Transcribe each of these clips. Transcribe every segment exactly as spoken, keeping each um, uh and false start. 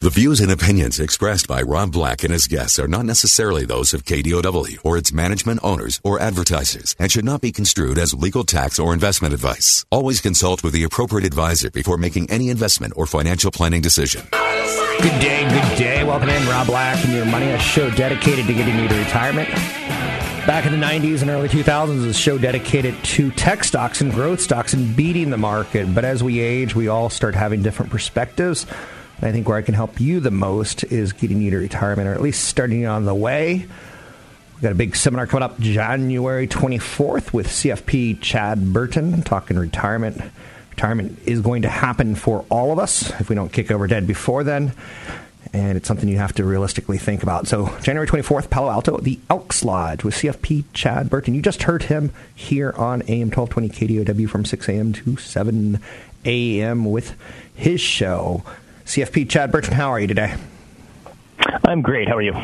The views and opinions expressed by Rob Black and his guests are not necessarily those of K D O W or its management, owners, or advertisers and should not be construed as legal, tax, or investment advice. Always consult with the appropriate advisor before making any investment or financial planning decision. Good day, good day. Welcome in, Rob Black and Your Money, a show dedicated to getting you to retirement. Back in the nineties and early two thousands, a show dedicated to tech stocks and growth stocks and beating the market. But as we age, we all start having different perspectives. I think where I can help you the most is getting you to retirement, or at least starting on the way. We've got a big seminar coming up January twenty-fourth with C F P Chad Burton talking retirement. Retirement is going to happen for all of us if we don't kick over dead before then. And it's something you have to realistically think about. So January twenty-fourth, Palo Alto, the Elks Lodge with C F P Chad Burton. You just heard him here on A M twelve twenty K D O W from six a.m. to seven a.m. with his show. C F P Chad Burton, how are you today? I'm great. How are you?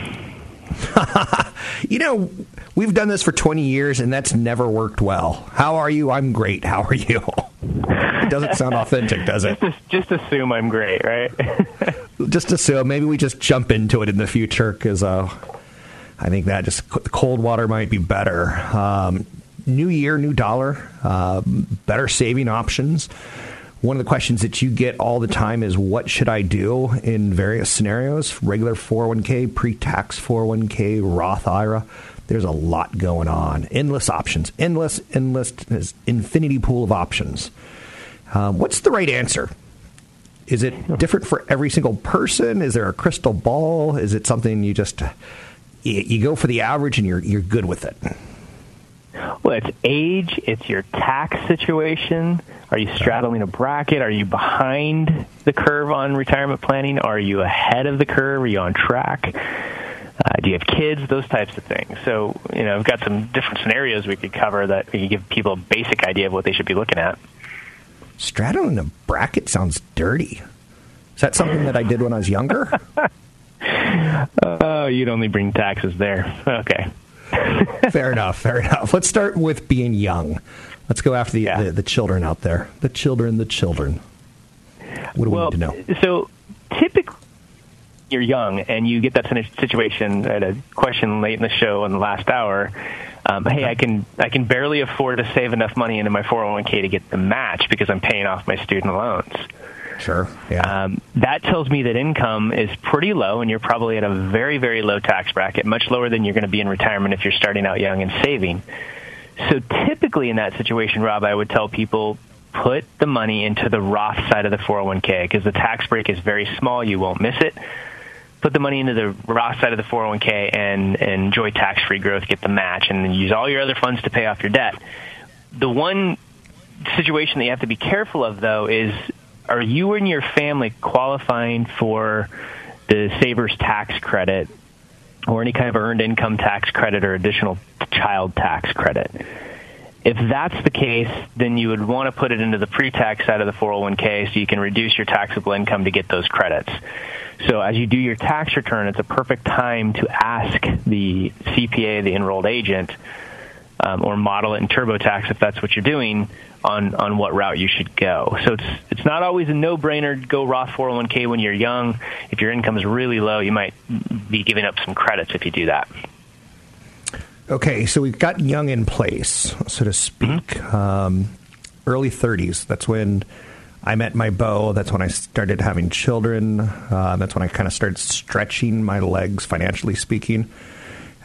You know, we've done this for twenty years, and that's never worked well. How are you? I'm great. How are you? It doesn't sound authentic, does it? Just, just assume I'm great, right? Just assume. Maybe we just jump into it in the future, because uh, I think that just cold water might be better. Um, new year, new dollar, uh, better saving options. One of the questions that you get all the time is, what should I do in various scenarios? Regular four oh one k, pre-tax four oh one k, Roth I R A. There's a lot going on. Endless options. Endless, endless, infinity pool of options. Um, what's the right answer? Is it different for every single person? Is there a crystal ball? Is it something you just, you, you go for the average and you're you're good with it? Well, it's age, it's your tax situation. Are you straddling a bracket? Are you behind the curve on retirement planning? Are you ahead of the curve? Are you on track? Uh, do you have kids? Those types of things. So, you know, I've got some different scenarios we could cover that we could give people a basic idea of what they should be looking at. Straddling a bracket sounds dirty. Is that something that I did when I was younger? Oh, you'd only bring taxes there. Okay. Fair enough, fair enough. Let's start with being young. Let's go after the, yeah. the, the children out there. The children, the children. What do well, we need to know? So typically you're young and you get that situation at a question late in the show in the last hour. Um, hey, I can I can barely afford to save enough money into my four oh one k to get the match because I'm paying off my student loans. Sure. Yeah. Um, that tells me that income is pretty low, and you're probably at a very, very low tax bracket, much lower than you're going to be in retirement if you're starting out young and saving. So typically in that situation, Rob, I would tell people, put the money into the Roth side of the four oh one k because the tax break is very small. You won't miss it. Put the money into the Roth side of the four oh one k and, and enjoy tax-free growth, get the match, and then use all your other funds to pay off your debt. The one situation that you have to be careful of, though, is are you and your family qualifying for the saver's tax credit or any kind of earned income tax credit or additional child tax credit? If that's the case, then you would want to put it into the pre-tax side of the four oh one k so you can reduce your taxable income to get those credits. So as you do your tax return, it's a perfect time to ask the C P A, the enrolled agent, um, or model it in TurboTax if that's what you're doing, on, on what route you should go. So it's it's not always a no-brainer to go Roth four oh one k when you're young. If your income is really low, you might be giving up some credits if you do that. Okay, so we've got young in place, so to speak. Um, early thirties, that's when I met my beau. That's when I started having children. Uh, that's when I kind of started stretching my legs, financially speaking.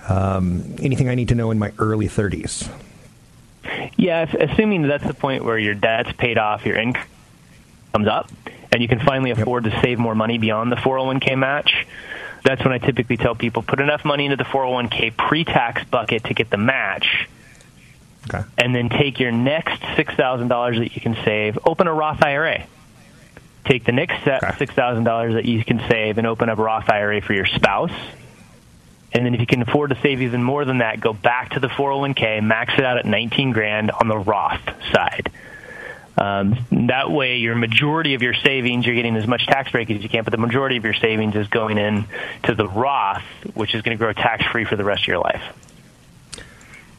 Um, anything I need to know in my early thirties? Yeah, assuming that's the point where your debt's paid off, your income comes up, and you can finally afford yep. to save more money beyond the four oh one k match. That's when I typically tell people, put enough money into the four oh one k pre-tax bucket to get the match, okay. and then take your next six thousand dollars that you can save, open a Roth I R A. Take the next set, okay. six thousand dollars that you can save, and open up a Roth I R A for your spouse. And then if you can afford to save even more than that, go back to the four oh one k, max it out at nineteen grand on the Roth side. Um, that way, your majority of your savings, you're getting as much tax breakage as you can, but the majority of your savings is going in to the Roth, which is going to grow tax-free for the rest of your life.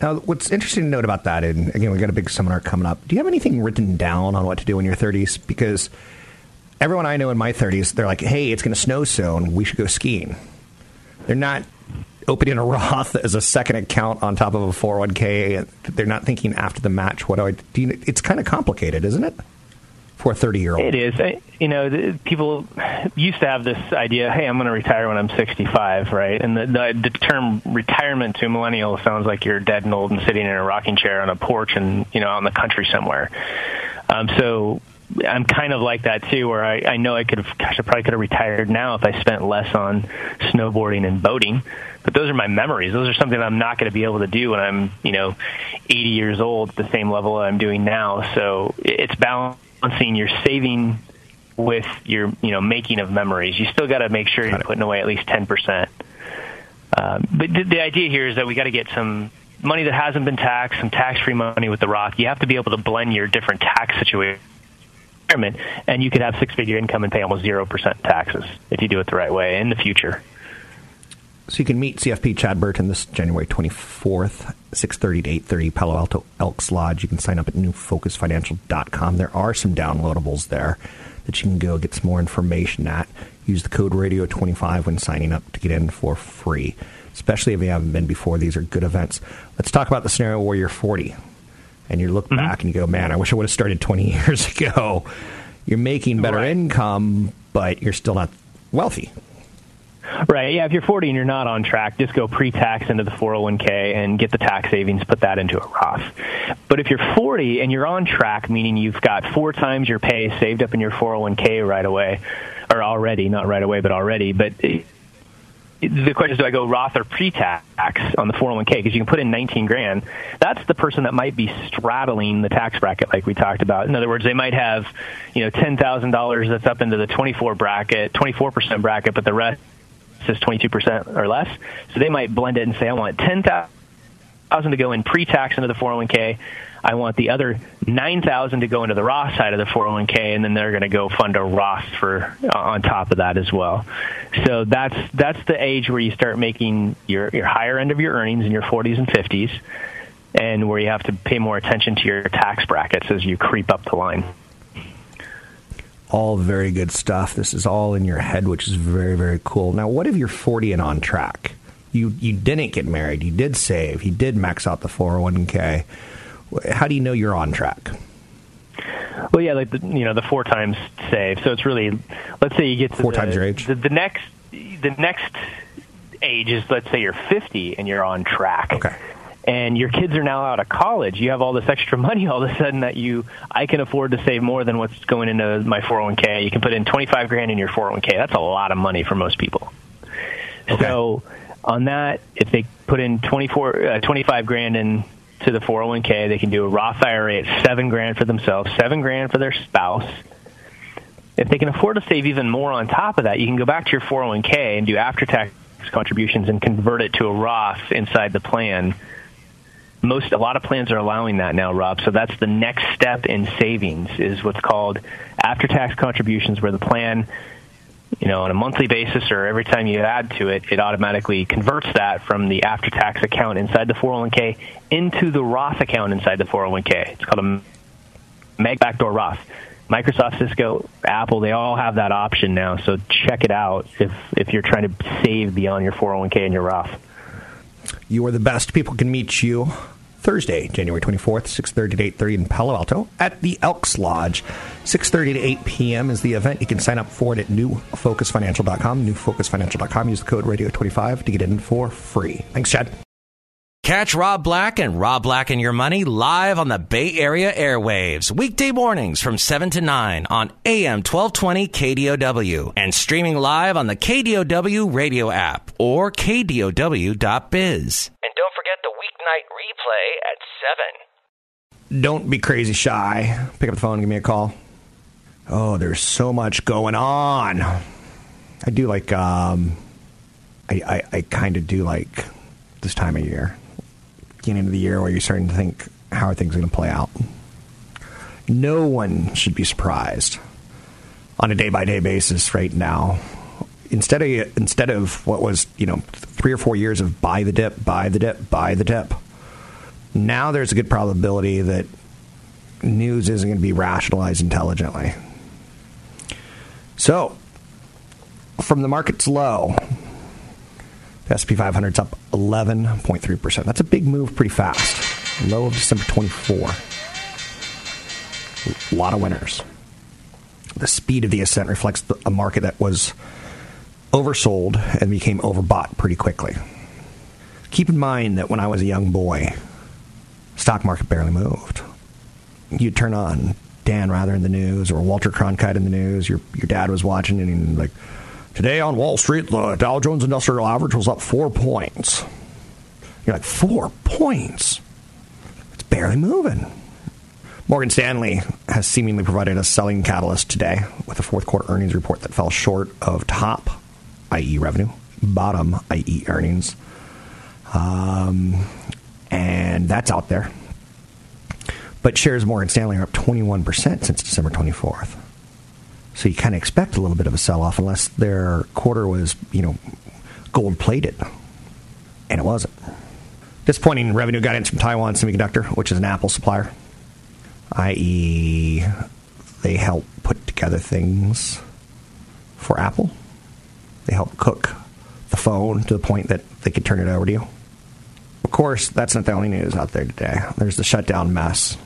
Now, what's interesting to note about that, and again, we've got a big seminar coming up. Do you have anything written down on what to do in your thirties? Because everyone I know in my thirties, they're like, hey, it's going to snow soon. We should go skiing. They're not opening a Roth as a second account on top of a four oh one k. They're not thinking after the match, what do I do? You, it's kind of complicated, isn't it? For a thirty-year-old. It is. I, you know, the, people used to have this idea, hey, I'm going to retire when I'm sixty-five, right? And the, the, the term retirement to millennials sounds like you're dead and old and sitting in a rocking chair on a porch and, you know, out in the country somewhere. Um, so... I'm kind of like that, too, where I, I know I could have, gosh, I probably could have retired now if I spent less on snowboarding and boating. But those are my memories. Those are something I'm not going to be able to do when I'm, you know, eighty years old at the same level I'm doing now. So it's balancing your saving with your, you know, making of memories. You still got to make sure you're putting away at least ten percent. Um, but the, the idea here is that we got to get some money that hasn't been taxed, some tax-free money with the Roth. You have to be able to blend your different tax situations. And you could have six-figure income and pay almost zero percent taxes if you do it the right way in the future. So you can meet C F P Chad Burton this January twenty-fourth, six thirty to eight thirty, Palo Alto Elks Lodge. You can sign up at new focus financial dot com. There are some downloadables there that you can go get some more information at. Use the code radio twenty-five when signing up to get in for free, especially if you haven't been before. These are good events. Let's talk about the scenario where you're forty. And you look mm-hmm. back and you go, man, I wish I would have started twenty years ago. You're making better right. income, but you're still not wealthy. Right. Yeah. If you're forty and you're not on track, just go pre-tax into the four oh one k and get the tax savings, put that into a Roth. But if you're forty and you're on track, meaning you've got four times your pay saved up in your four oh one k right away, or already, not right away, but already, but... The question is, do I go Roth or pre-tax on the four oh one k? Because you can put in nineteen grand. That's the person that might be straddling the tax bracket like we talked about. In other words, they might have, you know, ten thousand dollars that's up into the twenty-four bracket, twenty-four percent bracket, but the rest is twenty-two percent or less. So they might blend it and say, I want ten thousand dollars to go in pre-tax into the four oh one k. I want the other nine thousand dollars to go into the Roth side of the four oh one k, and then they're going to go fund a Roth for uh, on top of that as well. So that's that's the age where you start making your, your higher end of your earnings in your forties and fifties, and where you have to pay more attention to your tax brackets as you creep up the line. All very good stuff. This is all in your head, which is very, very cool. Now, what if you're forty and on track? You, you didn't get married. You did save. You did max out the four oh one k. How do you know you're on track? Well, yeah, like the, you know, the four times save. So it's really, let's say you get to four the, times your age. The, the next, the next age is let's say you're fifty and you're on track. Okay. And your kids are now out of college. You have all this extra money all of a sudden that you, I can afford to save more than what's going into my four oh one k. You can put in twenty-five grand in your four oh one k. That's a lot of money for most people. Okay. So on that, if they put in twenty-four, uh, twenty-five grand in to the four oh one k, they can do a Roth I R A at seven grand for themselves, seven grand for their spouse. If they can afford to save even more on top of that, you can go back to your four oh one k and do after-tax contributions and convert it to a Roth inside the plan. Most, a lot of plans are allowing that now, Rob. So that's the next step in savings is what's called after-tax contributions, where the plan, you know, on a monthly basis or every time you add to it, it automatically converts that from the after-tax account inside the four oh one k into the Roth account inside the four oh one k. It's called a Meg Backdoor Roth. Microsoft, Cisco, Apple, they all have that option now, so check it out if, if you're trying to save beyond your four oh one k and your Roth. You are the best. People can meet you Thursday, January twenty-fourth, six thirty to eight thirty in Palo Alto at the Elks Lodge. six thirty to eight p.m. is the event. You can sign up for it at new focus financial dot com, new focus financial dot com. Use the code radio twenty-five to get in for free. Thanks, Chad. Catch Rob Black and Rob Black and Your Money live on the Bay Area airwaves, weekday mornings from seven to nine on A M twelve twenty K D O W and streaming live on the K D O W radio app or K D O W dot biz. And don't forget the weeknight replay at seven. Don't be crazy shy. Pick up the phone and give me a call. Oh, there's so much going on. I do like, um, I, I, I kind of do like this time of year. Beginning of the year where you're starting to think, how are things going to play out? No one should be surprised on a day-by-day basis right now. Instead of instead of what was, you know, three or four years of buy the dip, buy the dip, buy the dip, now there's a good probability that news isn't going to be rationalized intelligently. So, from the market's low, the S and P five hundred's up eleven point three percent. That's a big move pretty fast. Low of December twenty-fourth. A lot of winners. The speed of the ascent reflects the, a market that was oversold and became overbought pretty quickly. Keep in mind that when I was a young boy, stock market barely moved. You'd turn on Dan Rather in the news or Walter Cronkite in the news. Your your dad was watching and he'd like, today on Wall Street, the Dow Jones Industrial Average was up four points. You're like, four points? It's barely moving. Morgan Stanley has seemingly provided a selling catalyst today with a fourth quarter earnings report that fell short of top, that is revenue, bottom, that is earnings. Um, and that's out there. But shares of Morgan Stanley are up twenty-one percent since December twenty-fourth. So you kind of expect a little bit of a sell-off unless their quarter was, you know, gold-plated. And it wasn't. Disappointing revenue guidance from Taiwan Semiconductor, which is an Apple supplier. that is they help put together things for Apple. They help cook the phone to the point that they could turn it over to you. Of course, that's not the only news out there today. There's the shutdown mess.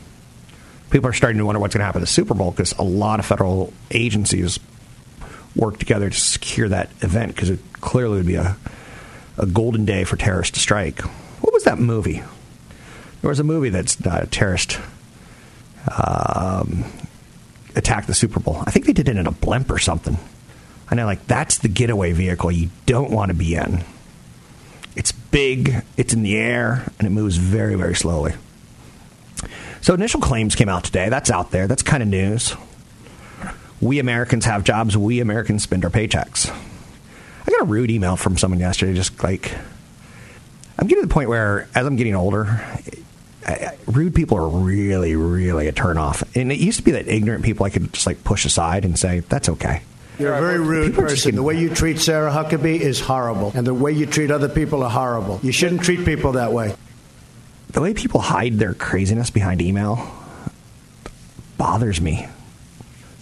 People are starting to wonder what's going to happen to the Super Bowl because a lot of federal agencies work together to secure that event because it clearly would be a, a golden day for terrorists to strike. What was that movie? There was a movie that's not a terrorist um, attacked the Super Bowl. I think they did it in a blimp or something. I know, like, that's the getaway vehicle you don't want to be in. It's big, it's in the air, and it moves very, very slowly. So initial claims came out today. That's out there. That's kind of news. We Americans have jobs. We Americans spend our paychecks. I got a rude email from someone yesterday. Just like, I'm getting to the point where, as I'm getting older, I, I, rude people are really, really a turnoff. And it used to be that ignorant people I could just like push aside and say, that's okay. You're a very rude person. The way you treat Sarah Huckabee is horrible. And the way you treat other people are horrible. You shouldn't treat people that way. The way people hide their craziness behind email bothers me.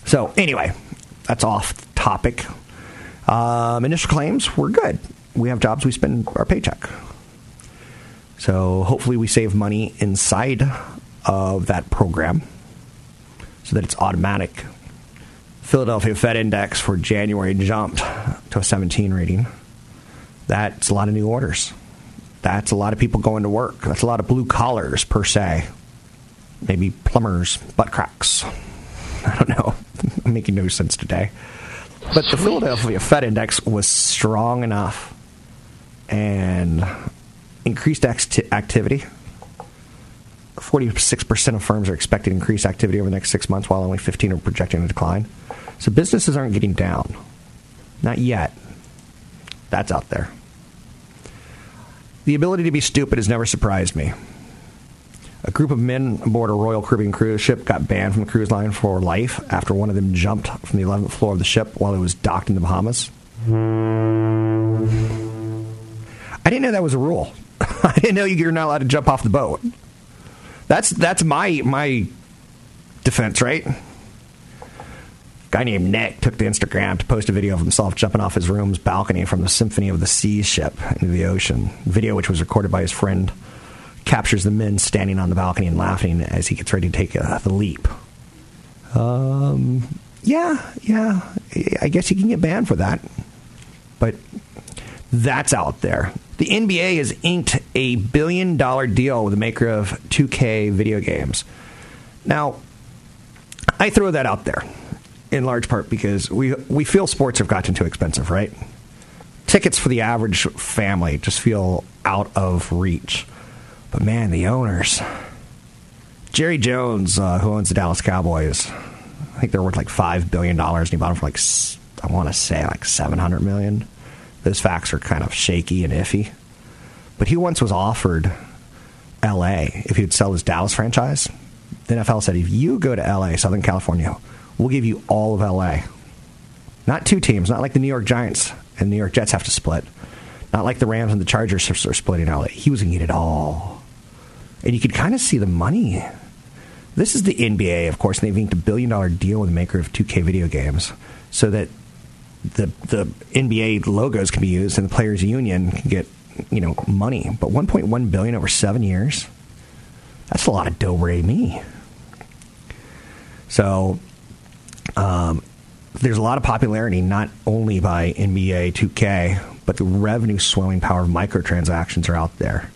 So, anyway, that's off topic. Um, initial claims, we're good. We have jobs, we spend our paycheck. So, hopefully we save money inside of that program so that it's automatic. Philadelphia Fed Index for January jumped to a seventeen reading. That's a lot of new orders. That's a lot of people going to work. That's a lot of blue collars, per se. Maybe plumbers, butt cracks. I don't know. I'm making no sense today. But the Philadelphia Fed Index was strong enough and increased act- activity. forty-six percent of firms are expecting increased activity over the next six months, while only fifteen are projecting a decline. So businesses aren't getting down. Not yet. That's out there. The ability to be stupid has never surprised me. A group of men aboard a Royal Caribbean cruise ship got banned from the cruise line for life after one of them jumped from the eleventh floor of the ship while it was docked in the Bahamas. I didn't know that was a rule. I didn't know you're not allowed to jump off the boat. That's that's my my defense, right? A guy named Nick took to Instagram to post a video of himself jumping off his room's balcony from the Symphony of the Seas ship into the ocean. The video, which was recorded by his friend, captures the men standing on the balcony and laughing as he gets ready to take a, the leap. Um, yeah, yeah, I guess you can get banned for that. But that's out there. The N B A has inked a billion dollar deal with the maker of two K video games. Now, I throw that out there in large part because we we feel sports have gotten too expensive, right? Tickets for the average family just feel out of reach. But, man, the owners. Jerry Jones, uh, who owns the Dallas Cowboys, I think they're worth like five billion dollars, and he bought them for like, I want to say like seven hundred million dollars. Those facts are kind of shaky and iffy. But he once was offered L A if he would sell his Dallas franchise. The N F L said, if you go to L A, Southern California, we'll give you all of L A. Not two teams, not like the New York Giants and New York Jets have to split. Not like the Rams and the Chargers are splitting L A. He was going to get it all. And you could kind of see the money. This is the N B A, of course, and they've inked a billion dollar deal with the maker of two K video games so that the the N B A logos can be used and the Players Union can get, you know, money. But one point one billion dollars over seven years, that's a lot of do-re-mi. So um, there's a lot of popularity, not only by N B A two K, but the revenue-swelling power of microtransactions are out there.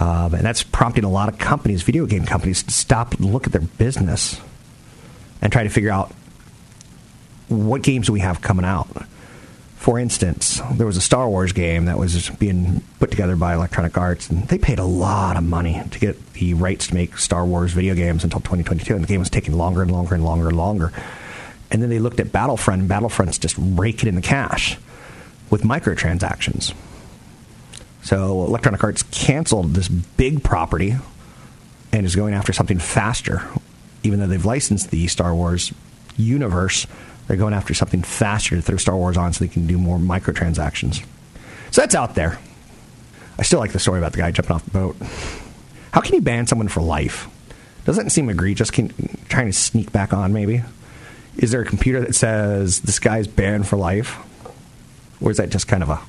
Um, and that's prompting a lot of companies, video game companies, to stop and look at their business and try to figure out what games do we have coming out. For instance, there was a Star Wars game that was being put together by Electronic Arts, and they paid a lot of money to get the rights to make Star Wars video games until twenty twenty-two, and the game was taking longer and longer and longer and longer. And then they looked at Battlefront, and Battlefront's just raking in the cash with microtransactions. So Electronic Arts canceled this big property and is going after something faster. Even though they've licensed the Star Wars universe, they're going after something faster to throw Star Wars on so they can do more microtransactions. So that's out there. I still like the story about the guy jumping off the boat. How can you ban someone for life? Doesn't seem egregious. Can, trying to sneak back on, maybe. Is there a computer that says this guy's banned for life? Or is that just kind of a,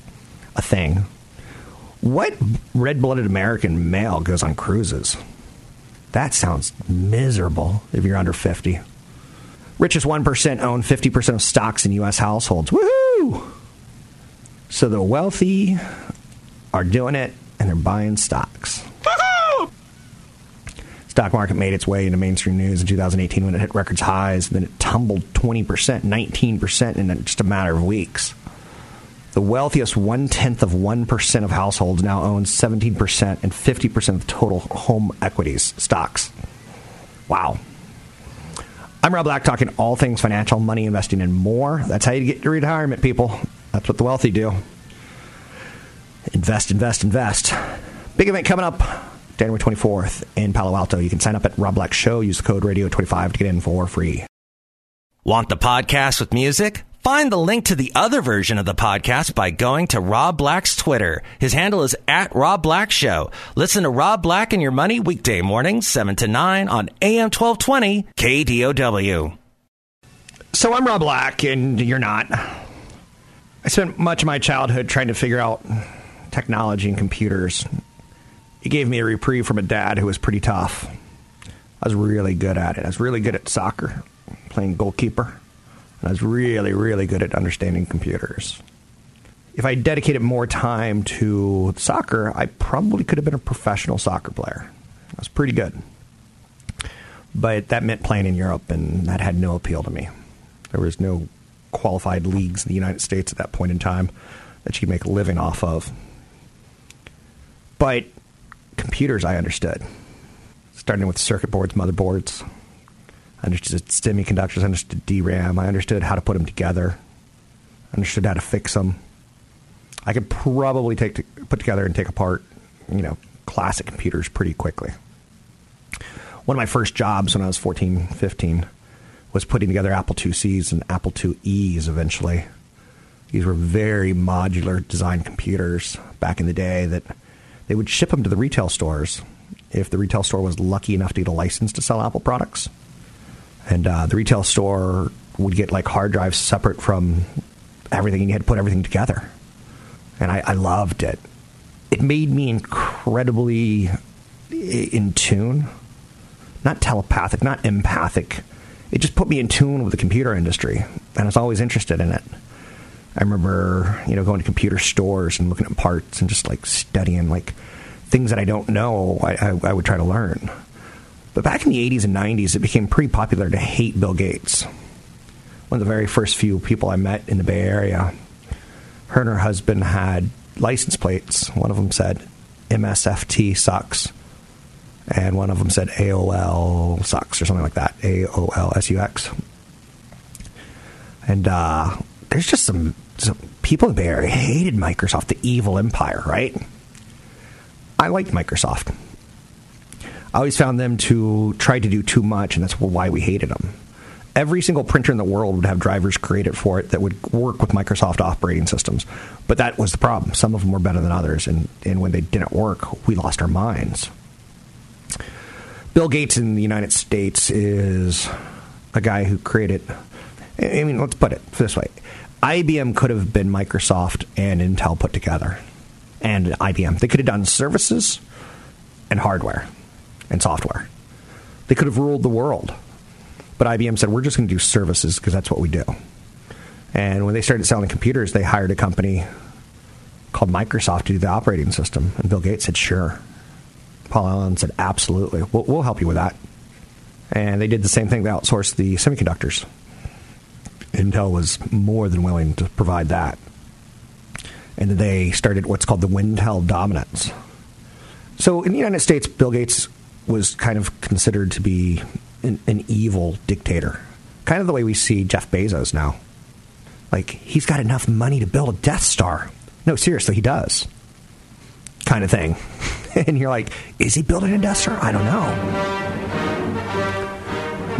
a thing? What red-blooded American male goes on cruises? That sounds miserable if you're under fifty. Richest one percent own fifty percent of stocks in U S households. Woohoo! So the wealthy are doing it, and they're buying stocks. Woohoo! Stock market made its way into mainstream news in two thousand eighteen when it hit records highs, and then it tumbled twenty percent, nineteen percent in just a matter of weeks. The wealthiest one-tenth of one percent of households now owns seventeen percent and fifty percent of total home equities, stocks. Wow. I'm Rob Black, talking all things financial, money, investing, and more. That's how you get to retirement, people. That's what the wealthy do. Invest, invest, invest. Big event coming up January twenty-fourth in Palo Alto. You can sign up at Rob Black Show. Use the code radio twenty-five to get in for free. Want the podcast with music? Find the link to the other version of the podcast by going to Rob Black's Twitter. His handle is at Rob Black Show. Listen to Rob Black and Your Money weekday mornings, seven to nine on A M twelve twenty K D O W. So I'm Rob Black, and you're not. I spent much of my childhood trying to figure out technology and computers. It gave me a reprieve from a dad who was pretty tough. I was really good at it. I was really good at soccer, playing goalkeeper. I was really, really good at understanding computers. If I dedicated more time to soccer, I probably could have been a professional soccer player. I was pretty good. But that meant playing in Europe, and that had no appeal to me. There was no qualified leagues in the United States at that point in time that you could make a living off of. But computers I understood, starting with circuit boards, motherboards. I understood semiconductors, I understood D RAM, I understood how to put them together, I understood how to fix them. I could probably take to, put together and take apart, you know, classic computers pretty quickly. One of my first jobs when I was fourteen, fifteen was putting together Apple two C's and Apple two E's eventually. These were very modular design computers back in the day that they would ship them to the retail stores if the retail store was lucky enough to get a license to sell Apple products. And uh, the retail store would get like hard drives separate from everything, and you had to put everything together. And I, I loved it. It made me incredibly in tune. Not telepathic, not empathic. It just put me in tune with the computer industry, and I was always interested in it. I remember, you know, going to computer stores and looking at parts and just like studying like things that I don't know. I, I, I would try to learn. But back in the eighties and nineties, it became pretty popular to hate Bill Gates. One of the very first few people I met in the Bay Area, her and her husband had license plates. One of them said, M S F T sucks. and one of them said A O L sucks or something like that. A O L S U X. And uh, there's just some, some people in the Bay Area hated Microsoft, the evil empire, right? I liked Microsoft. I always found them to try to do too much, and that's why we hated them. Every single printer in the world would have drivers created for it that would work with Microsoft operating systems. But that was the problem. Some of them were better than others, and, and when they didn't work, we lost our minds. Bill Gates in the United States is a guy who created... I mean, let's put it this way. I B M could have been Microsoft and Intel put together. And I B M. They could have done services and hardware and software. They could have ruled the world. But I B M said, we're just going to do services because that's what we do. And when they started selling computers, they hired a company called Microsoft to do the operating system. And Bill Gates said, sure. Paul Allen said, absolutely. We'll, we'll help you with that. And they did the same thing. They outsourced the semiconductors. Intel was more than willing to provide that. And they started what's called the Wintel dominance. So in the United States, Bill Gates was kind of considered to be... An, an evil dictator. Kind of the way we see Jeff Bezos now. Like, he's got enough money to build a Death Star. No, seriously, he does. Kind of thing. And you're like, is he building a Death Star? I don't know.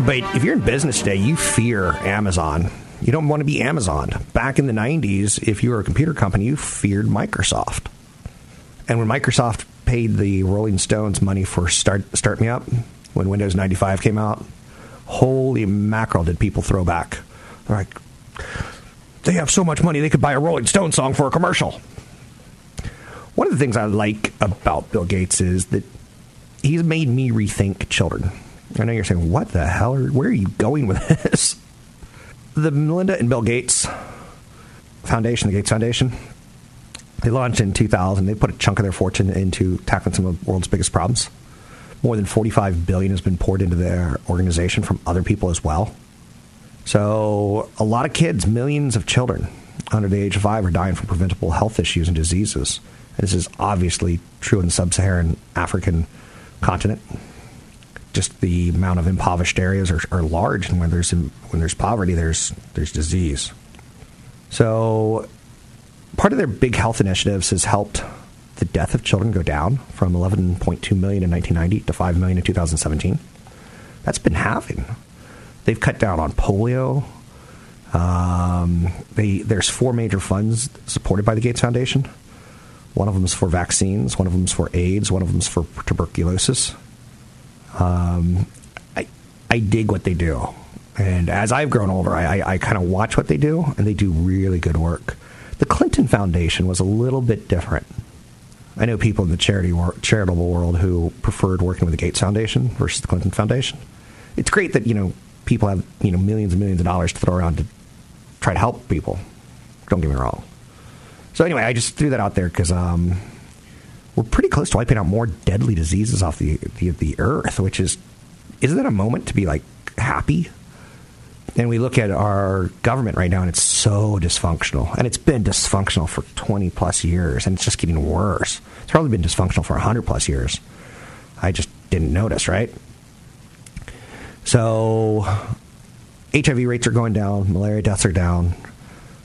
But if you're in business today, you fear Amazon. You don't want to be Amazon. Back in the nineties, if you were a computer company, you feared Microsoft. And when Microsoft paid the Rolling Stones money for Start, Start Me Up... When Windows ninety-five came out, holy mackerel did people throw back. They're like, they have so much money, they could buy a Rolling Stone song for a commercial. One of the things I like about Bill Gates is that he's made me rethink children. I know you're saying, what the hell? Are, where are you going with this? The Melinda and Bill Gates Foundation, the Gates Foundation, they launched in two thousand. They put a chunk of their fortune into tackling some of the world's biggest problems. More than forty-five billion dollars has been poured into their organization from other people as well. So a lot of kids, millions of children under the age of five are dying from preventable health issues and diseases. This is obviously true in the sub-Saharan African continent. Just the amount of impoverished areas are, are large, and when there's when there's poverty, there's there's disease. So part of their big health initiatives has helped the death of children go down from eleven point two million in nineteen ninety to five million in two thousand seventeen. That's been halving. They've cut down on polio. Um, they, there's four major funds supported by the Gates Foundation. One of them is for vaccines. One of them is for AIDS. One of them is for tuberculosis. Um, I, I dig what they do. And as I've grown older, I, I, I kind of watch what they do, and they do really good work. The Clinton Foundation was a little bit different. I know people in the charity charitable world who preferred working with the Gates Foundation versus the Clinton Foundation. It's great that, you know, people have, you know, millions and millions of dollars to throw around to try to help people. Don't get me wrong. So anyway, I just threw that out there because um, we're pretty close to wiping out more deadly diseases off the, the the earth, which is, isn't that a moment to be, like, happy? And we look at our government right now, and it's so dysfunctional. And it's been dysfunctional for twenty-plus years, and it's just getting worse. It's probably been dysfunctional for one hundred-plus years. I just didn't notice, right? So H I V rates are going down. Malaria deaths are down.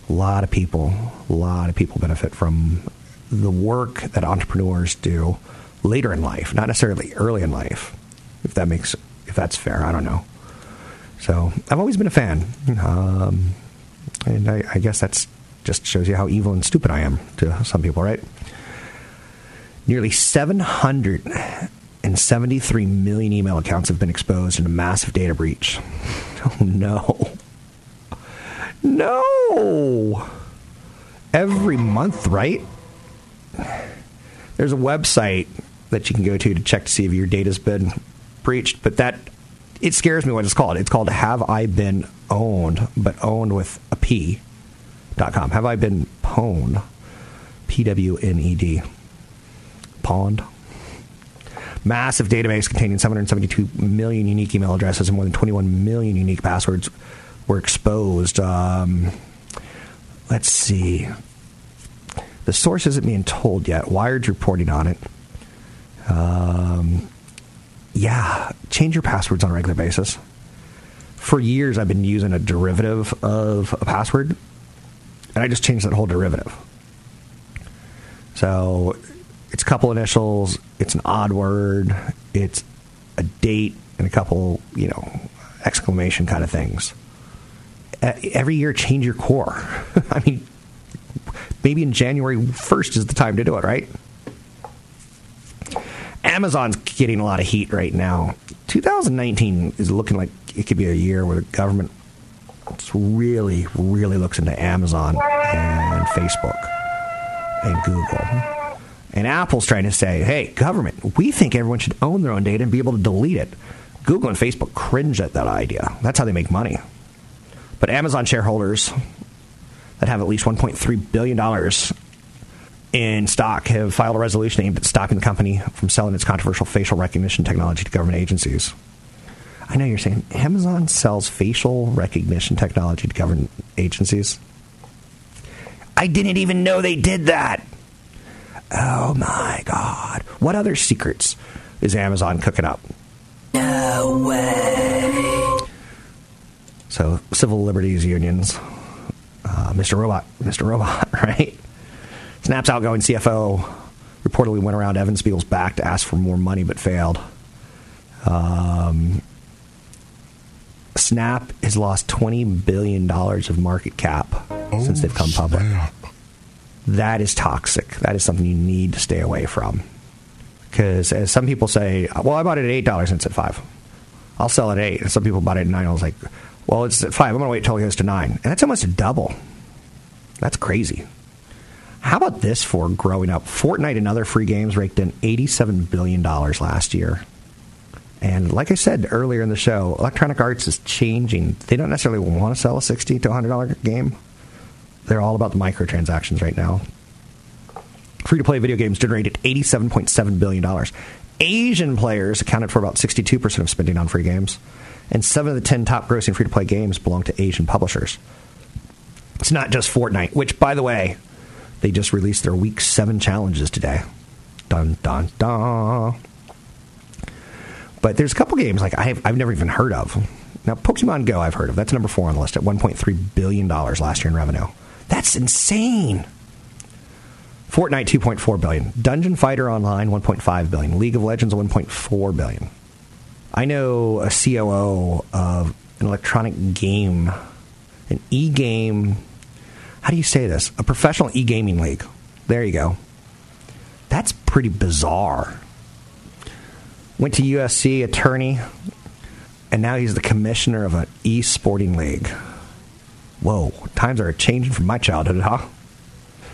A lot of people, a lot of people benefit from the work that entrepreneurs do later in life, not necessarily early in life, if that makes, if that's fair. I don't know. So I've always been a fan, um, and I, I guess that's just shows you how evil and stupid I am to some people, right? Nearly seven hundred seventy-three million email accounts have been exposed in a massive data breach. Oh, no. No! Every month, right? There's a website that you can go to to check to see if your data's been breached, but that... It scares me what it's called. It's called Have I Been Pwned, but owned with a P, dot com. Have I Been Pwned, P W N E D, Pwned. Massive database containing seven hundred seventy-two million unique email addresses and more than twenty-one million unique passwords were exposed. Um, let's see. The source isn't being told yet. Wired's reporting on it. Um... yeah, change your passwords on a regular basis. For years, I've been using a derivative of a password, and I just changed that whole derivative. So it's a couple initials, it's an odd word, it's a date, and a couple, you know, exclamation kind of things. Every year, change your core. I mean, maybe in January first is the time to do it, right? Amazon's getting a lot of heat right now. twenty nineteen is looking like it could be a year where the government really, really looks into Amazon and Facebook and Google. And Apple's trying to say, hey, government, we think everyone should own their own data and be able to delete it. Google and Facebook cringe at that idea. That's how they make money. But Amazon shareholders that have at least one point three billion dollars in stock have filed a resolution aimed at stopping the company from selling its controversial facial recognition technology to government agencies. I know you're saying, Amazon sells facial recognition technology to government agencies? I didn't even know they did that. Oh, my God. What other secrets is Amazon cooking up? No way. So, civil liberties unions. Uh, Mister Robot. Mister Robot, right? Snap's outgoing C F O reportedly went around Evan Spiegel's back to ask for more money but failed. Um, Snap has lost twenty billion dollars of market cap oh, since they've come public. Snap. That is toxic. That is something you need to stay away from. Because as some people say, well, I bought it at eight dollars and it's at five dollars. I'll sell it at eight dollars. And some people bought it at nine dollars. I was like, well, it's at five dollars. I'm going to wait until it goes to nine dollars. And that's almost a double. That's crazy. How about this for growing up? Fortnite and other free games raked in eighty-seven billion dollars last year. And like I said earlier in the show, Electronic Arts is changing. They don't necessarily want to sell a sixty dollars to one hundred dollars game. They're all about the microtransactions right now. Free-to-play video games generated eighty-seven point seven billion dollars. Asian players accounted for about sixty-two percent of spending on free games. And seven of the ten top-grossing free-to-play games belong to Asian publishers. It's not just Fortnite, which, by the way, they just released their Week seven challenges today. Dun, dun, dun. But there's a couple games like I've, I've never even heard of. Now, Pokemon Go I've heard of. That's number four on the list at one point three billion dollars last year in revenue. That's insane. Fortnite, two point four billion dollars. Dungeon Fighter Online, one point five billion dollars. League of Legends, one point four billion dollars. I know a C O O of an electronic game, an e-game... How do you say this? A professional e-gaming league. There you go. That's pretty bizarre. Went to U S C, attorney, and now he's the commissioner of an e-sporting league. Whoa, times are changing from my childhood, huh?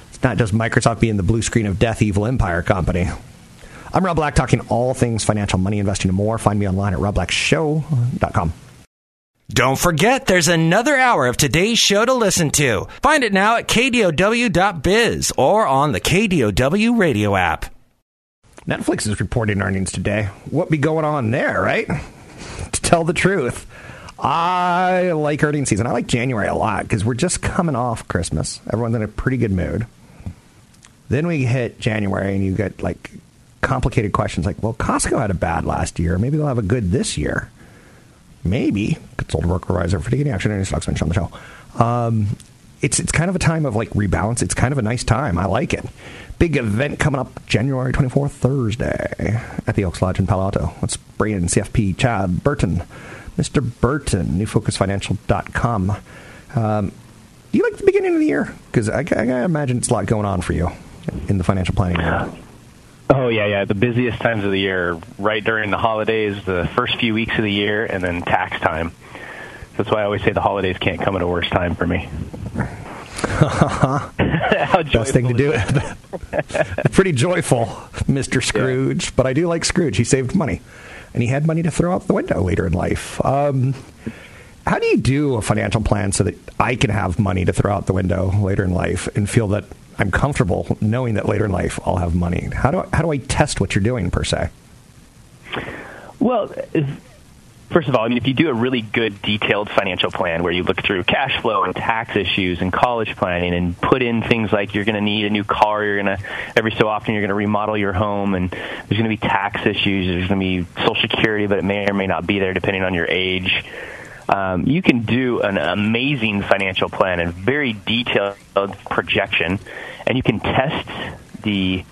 It's not just Microsoft being the blue screen of death, evil empire company. I'm Rob Black, talking all things financial, money, investing, and more. Find me online at rob black show dot com. Don't forget, there's another hour of today's show to listen to. Find it now at K D O W dot biz or on the K D O W radio app. Netflix is reporting earnings today. What be going on there, right? To tell the truth, I like earnings season. I like January a lot because we're just coming off Christmas. Everyone's in a pretty good mood. Then we hit January and you get like complicated questions like, well, Costco had a bad last year. Maybe they'll have a good this year. Maybe consult a worker advisor for taking action. Any stocks mentioned on the show. Um, it's it's kind of a time of like rebalance. It's kind of a nice time. I like it. Big event coming up January twenty-fourth, Thursday at the Elks Lodge in Palo Alto. Let's bring in C F P Chad Burton, Mister Burton, new focus financial dot com. Um, do you like the beginning of the year? Because I, I imagine it's a lot going on for you in the financial planning world. Oh, yeah, yeah. The busiest times of the year, right during the holidays, the first few weeks of the year, and then tax time. That's why I always say the holidays can't come at a worse time for me. Best thing to do. Pretty joyful, Mister Scrooge. Yeah. But I do like Scrooge. He saved money. And he had money to throw out the window later in life. Um, how do you do a financial plan so that I can have money to throw out the window later in life and feel that I'm comfortable knowing that later in life I'll have money? How do I, how do I test what you're doing, per se? Well, First of all, I mean, if you do a really good detailed financial plan where you look through cash flow and tax issues and college planning and put in things like you're going to need a new car, you're going to, every so often you're going to remodel your home, and there's going to be tax issues, there's going to be Social Security, but it may or may not be there depending on your age. Um, you can do an amazing financial plan and very detailed projection, and you can test the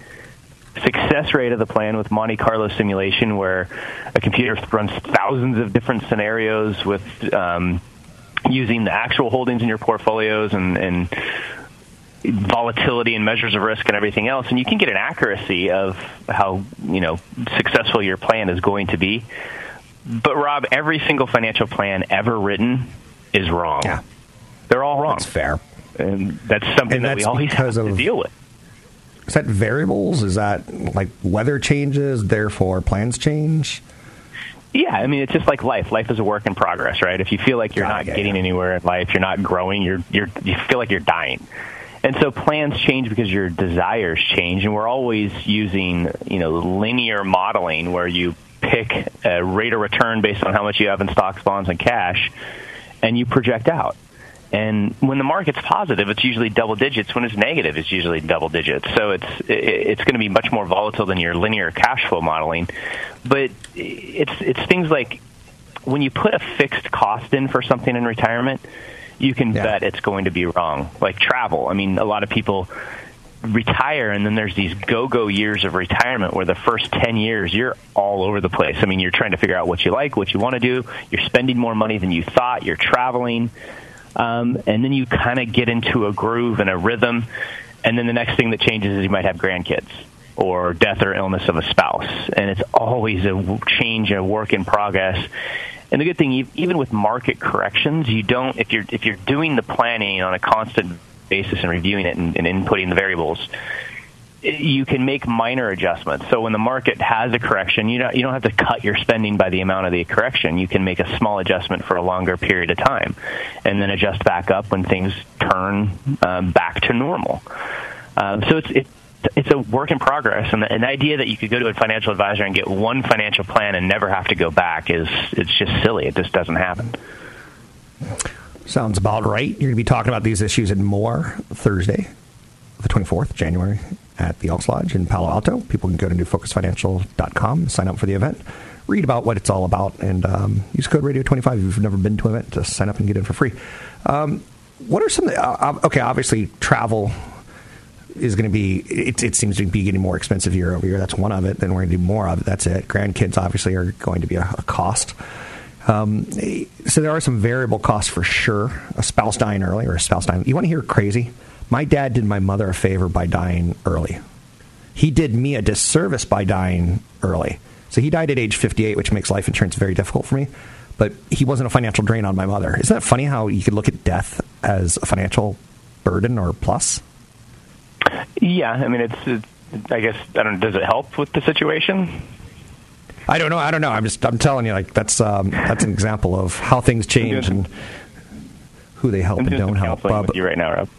success rate of the plan with Monte Carlo simulation, where a computer runs thousands of different scenarios with um, using the actual holdings in your portfolios and, and volatility and measures of risk and everything else, and you can get an accuracy of how, you know, successful your plan is going to be. But Rob, every single financial plan ever written is wrong. Yeah. They're all wrong. That's fair, and that's something and that that's we always have to of- deal with. Is that variables? Is that like weather changes, therefore plans change? Yeah, I mean, it's just like life. Life is a work in progress, right? If you feel like you're not getting anywhere in life, you're not growing, you're you're you feel like you're dying. And so plans change because your desires change, and we're always using, you know, linear modeling where you pick a rate of return based on how much you have in stocks, bonds, and cash, and you project out. And when the market's positive, it's usually double digits. When it's negative, it's usually double digits. So it's it's going to be much more volatile than your linear cash flow modeling. But it's it's things like when you put a fixed cost in for something in retirement, you can yeah. bet it's going to be wrong. Like travel. I mean, a lot of people retire, and then there's these go-go years of retirement where the first ten years, you're all over the place. I mean, you're trying to figure out what you like, what you want to do. You're spending more money than you thought. You're traveling. Um, and then you kind of get into a groove and a rhythm, and then the next thing that changes is you might have grandkids or death or illness of a spouse. And it's always a change, a work in progress. And the good thing, even with market corrections, you don't if you're if you're doing the planning on a constant basis and reviewing it and, and inputting the variables, you can make minor adjustments. So when the market has a correction, you don't you don't have to cut your spending by the amount of the correction. You can make a small adjustment for a longer period of time and then adjust back up when things turn um, back to normal. Um, so it's it, it's a work in progress. And the, and the idea that you could go to a financial advisor and get one financial plan and never have to go back is it's just silly. It just doesn't happen. Sounds about right. You're going to be talking about these issues and more Thursday, the twenty-fourth of January. At the Elks Lodge in Palo Alto. People can go to new focus financial dot com, sign up for the event, read about what it's all about, and um, use code radio twenty-five if you've never been to an event. Just sign up and get in for free. Um, what are some... Uh, okay, obviously, travel is going to be... It, it seems to be getting more expensive year over year. That's one of it. Then we're going to do more of it. That's it. Grandkids, obviously, are going to be a, a cost. Um, so there are some variable costs for sure. A spouse dying early or a spouse dying... You want to hear crazy? My dad did my mother a favor by dying early. He did me a disservice by dying early. So he died at age fifty-eight, which makes life insurance very difficult for me. But he wasn't a financial drain on my mother. Isn't that funny how you could look at death as a financial burden or plus? Yeah, I mean, it's. it's I guess I don't. Does it help with the situation? I don't know. I don't know. I'm just. I'm telling you, like that's um, that's an example of how things change and who they help I'm and don't help. Bob, with you right now, Rob.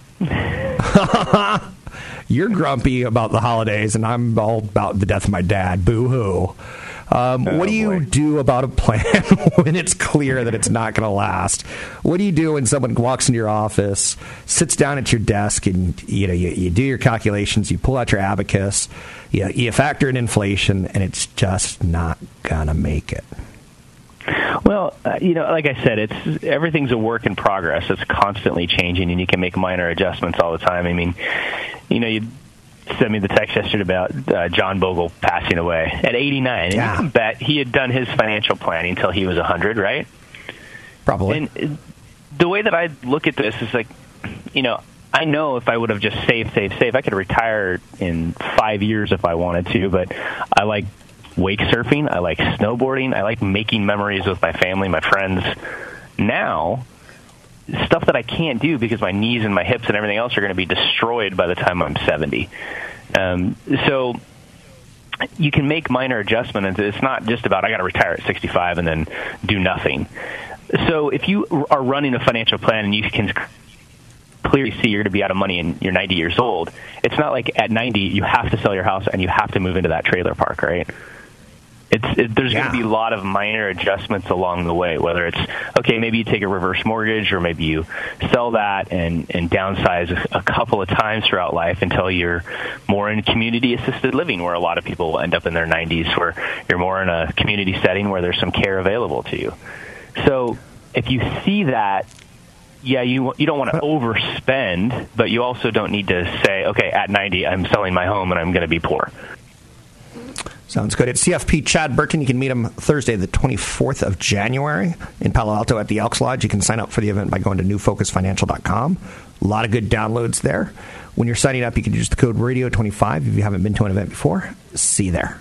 You're grumpy about the holidays, and I'm all about the death of my dad. Boo-hoo. Um, oh, what do you boy. do about a plan when it's clear that it's not going to last? What do you do when someone walks into your office, sits down at your desk, and you know you, you do your calculations, you pull out your abacus, you, you factor in inflation, and it's just not going to make it? Well, uh, you know, like I said, it's everything's a work in progress. It's constantly changing, and you can make minor adjustments all the time. I mean, you know, you sent me the text yesterday about uh, John Bogle passing away at eighty-nine. Yeah. And you can bet he had done his financial planning until he was one hundred, right? Probably. And the way that I look at this is like, you know, I know if I would have just saved, saved, saved, I could retire in five years if I wanted to, but I like... wake surfing, I like snowboarding, I like making memories with my family, my friends. Now, stuff that I can't do because my knees and my hips and everything else are going to be destroyed by the time I'm seventy. Um, so you can make minor adjustments. It's not just about I got to retire at sixty-five and then do nothing. So if you are running a financial plan and you can clearly see you're going to be out of money and you're ninety years old, it's not like at ninety you have to sell your house and you have to move into that trailer park, right? It's it, there's yeah. going to be a lot of minor adjustments along the way, whether it's, okay, maybe you take a reverse mortgage or maybe you sell that and, and downsize a, a couple of times throughout life until you're more in community assisted living, where a lot of people will end up in their nineties, where you're more in a community setting where there's some care available to you. So if you see that, yeah, you you don't want to overspend, but you also don't need to say, okay, at ninety, I'm selling my home and I'm going to be poor. Sounds good. It's C F P Chad Burton. You can meet him Thursday, the twenty-fourth of January in Palo Alto at the Elks Lodge. You can sign up for the event by going to new focus financial dot com. A lot of good downloads there. When you're signing up, you can use the code radio twenty-five if you haven't been to an event before. See you there.